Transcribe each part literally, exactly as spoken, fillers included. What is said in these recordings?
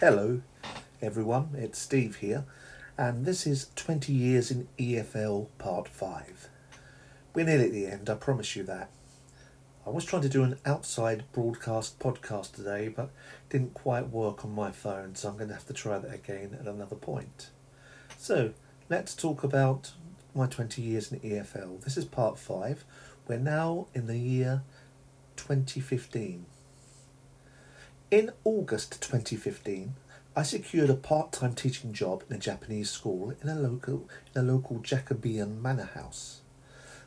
Hello everyone, it's Steve here, and this is twenty years in E F L Part five. We're nearly at the end, I promise you that. I was trying to do an outside broadcast podcast today, but didn't quite work on my phone, so I'm going to have to try that again at another point. So, let's talk about my twenty years in E F L. This is Part five. We're now in the year twenty fifteen. In August twenty fifteen, I secured a part-time teaching job in a Japanese school in a local in a local Jacobean manor house.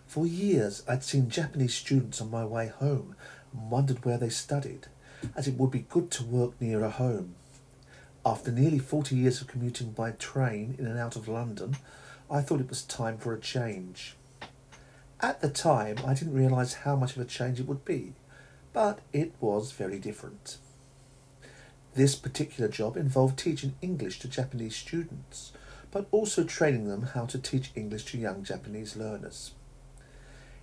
For years, I'd seen Japanese students on my way home and wondered where they studied, as it would be good to work nearer home. After nearly forty years of commuting by train in and out of London, I thought it was time for a change. At the time, I didn't realise how much of a change it would be, but it was very different. This particular job involved teaching English to Japanese students, but also training them how to teach English to young Japanese learners.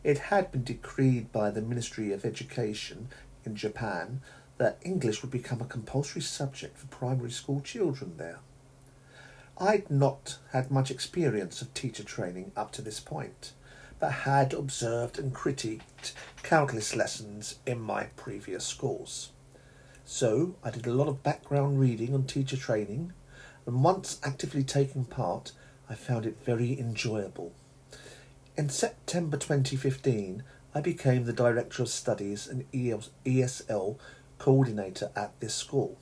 It had been decreed by the Ministry of Education in Japan that English would become a compulsory subject for primary school children there. I'd not had much experience of teacher training up to this point, but had observed and critiqued countless lessons in my previous schools. So, I did a lot of background reading on teacher training, and once actively taking part, I found it very enjoyable. In September twenty fifteen, I became the Director of Studies and E S L Coordinator at this school.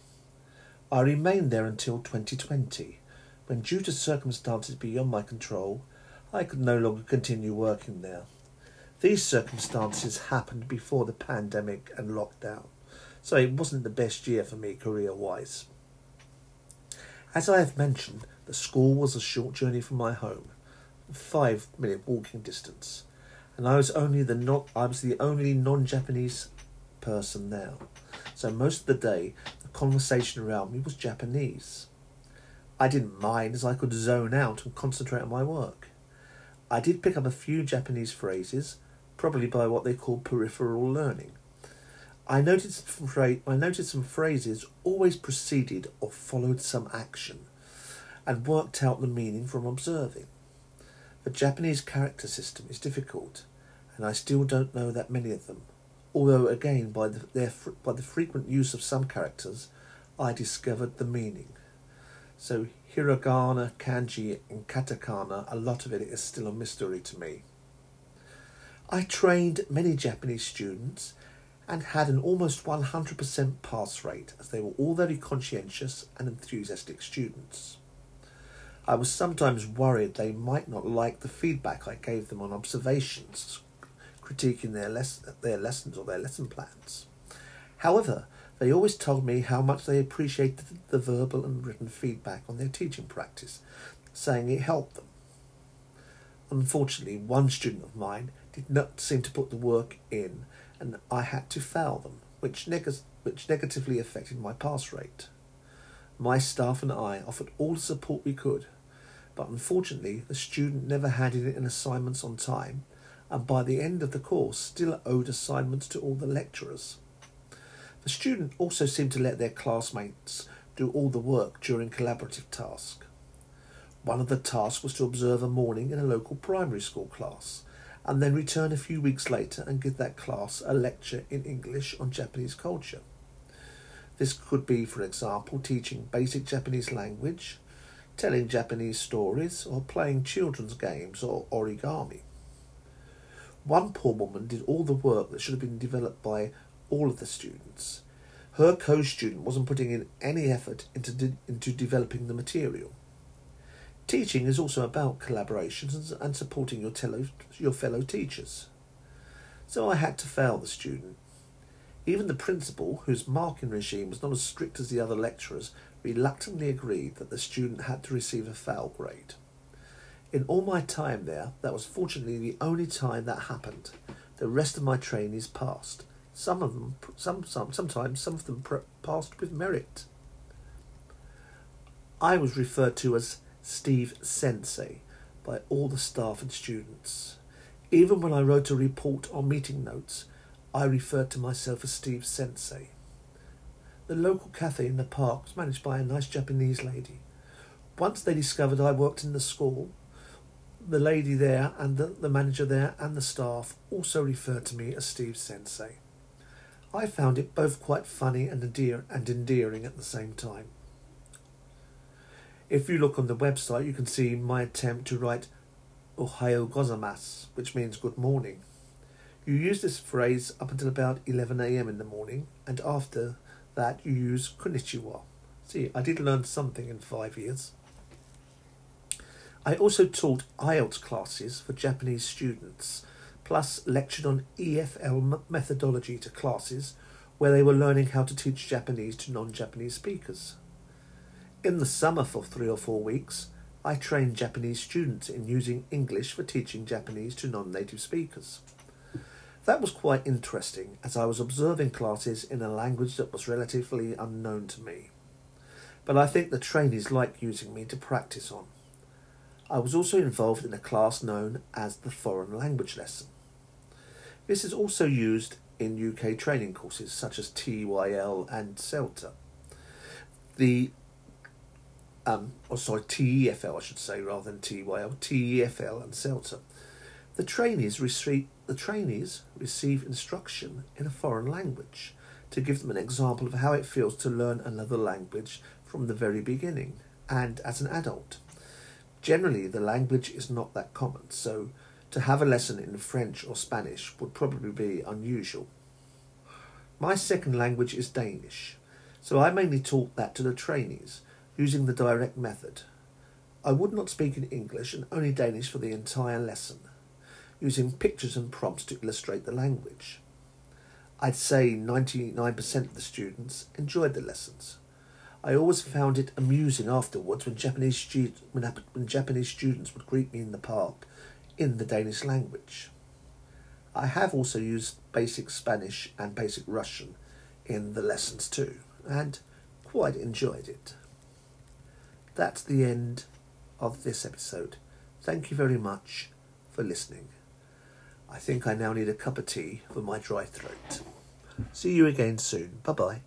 I remained there until twenty twenty, when due to circumstances beyond my control, I could no longer continue working there. These circumstances happened before the pandemic and lockdown, so it wasn't the best year for me career-wise. As I have mentioned, the school was a short journey from my home, five-minute walking distance, and I was only the not I was the only non-Japanese person there. So most of the day, the conversation around me was Japanese. I didn't mind, as I could zone out and concentrate on my work. I did pick up a few Japanese phrases, probably by what they call peripheral learning. I noticed, fra- I noticed some phrases always preceded or followed some action, and worked out the meaning from observing. The Japanese character system is difficult, and I still don't know that many of them, although again by the, their, by the frequent use of some characters, I discovered the meaning. So hiragana, kanji and katakana, a lot of it is still a mystery to me. I trained many Japanese students and had an almost one hundred percent pass rate, as they were all very conscientious and enthusiastic students. I was sometimes worried they might not like the feedback I gave them on observations, critiquing their, les- their lessons or their lesson plans. However, they always told me how much they appreciated the verbal and written feedback on their teaching practice, saying it helped them. Unfortunately, one student of mine did not seem to put the work in, and I had to foul them, which, neg- which negatively affected my pass rate. My staff and I offered all the support we could, but unfortunately the student never handed in assignments on time, and by the end of the course still owed assignments to all the lecturers. The student also seemed to let their classmates do all the work during collaborative tasks. One of the tasks was to observe a morning in a local primary school class, and then return a few weeks later and give that class a lecture in English on Japanese culture. This could be, for example, teaching basic Japanese language, telling Japanese stories, or playing children's games or origami. One poor woman did all the work that should have been developed by all of the students. Her co-student wasn't putting in any effort into, de- into developing the material. Teaching is also about collaborations and supporting your, tele- your fellow teachers. So I had to fail the student. Even the principal, whose marking regime was not as strict as the other lecturers, reluctantly agreed that the student had to receive a fail grade. In all my time there, that was fortunately the only time that happened. The rest of my trainees passed. Some of them, some, some, sometimes some of them pre- passed with merit. I was referred to as Steve Sensei by all the staff and students. Even when I wrote a report or meeting notes, I referred to myself as Steve Sensei. The local cafe in the park was managed by a nice Japanese lady. Once they discovered I worked in the school, the lady there and the, the manager there and the staff also referred to me as Steve Sensei. I found it both quite funny and endear- and endearing at the same time. If you look on the website, you can see my attempt to write Ohayo gozaimasu, which means good morning. You use this phrase up until about eleven a.m. in the morning, and after that you use Konnichiwa. See, I did learn something in five years. I also taught I E L T S classes for Japanese students, plus lectured on E F L methodology to classes where they were learning how to teach Japanese to non-Japanese speakers. In the summer for three or four weeks, I trained Japanese students in using English for teaching Japanese to non-native speakers. That was quite interesting, as I was observing classes in a language that was relatively unknown to me. But I think the trainees liked using me to practice on. I was also involved in a class known as the Foreign Language Lesson. This is also used in U K training courses such as T Y L and CELTA. The, um, or sorry, T E F L I should say rather than T Y L, T E F L and CELTA. The trainees receive, the trainees receive instruction in a foreign language to give them an example of how it feels to learn another language from the very beginning and as an adult. Generally, the language is not that common, so to have a lesson in French or Spanish would probably be unusual. My second language is Danish, so I mainly taught that to the trainees, using the direct method. I would not speak in English and only Danish for the entire lesson, using pictures and prompts to illustrate the language. I'd say ninety-nine percent of the students enjoyed the lessons. I always found it amusing afterwards when Japanese, stu- when, when Japanese students would greet me in the park in the Danish language. I have also used basic Spanish and basic Russian in the lessons too, and quite enjoyed it. That's the end of this episode. Thank you very much for listening. I think I now need a cup of tea for my dry throat. See you again soon. Bye-bye.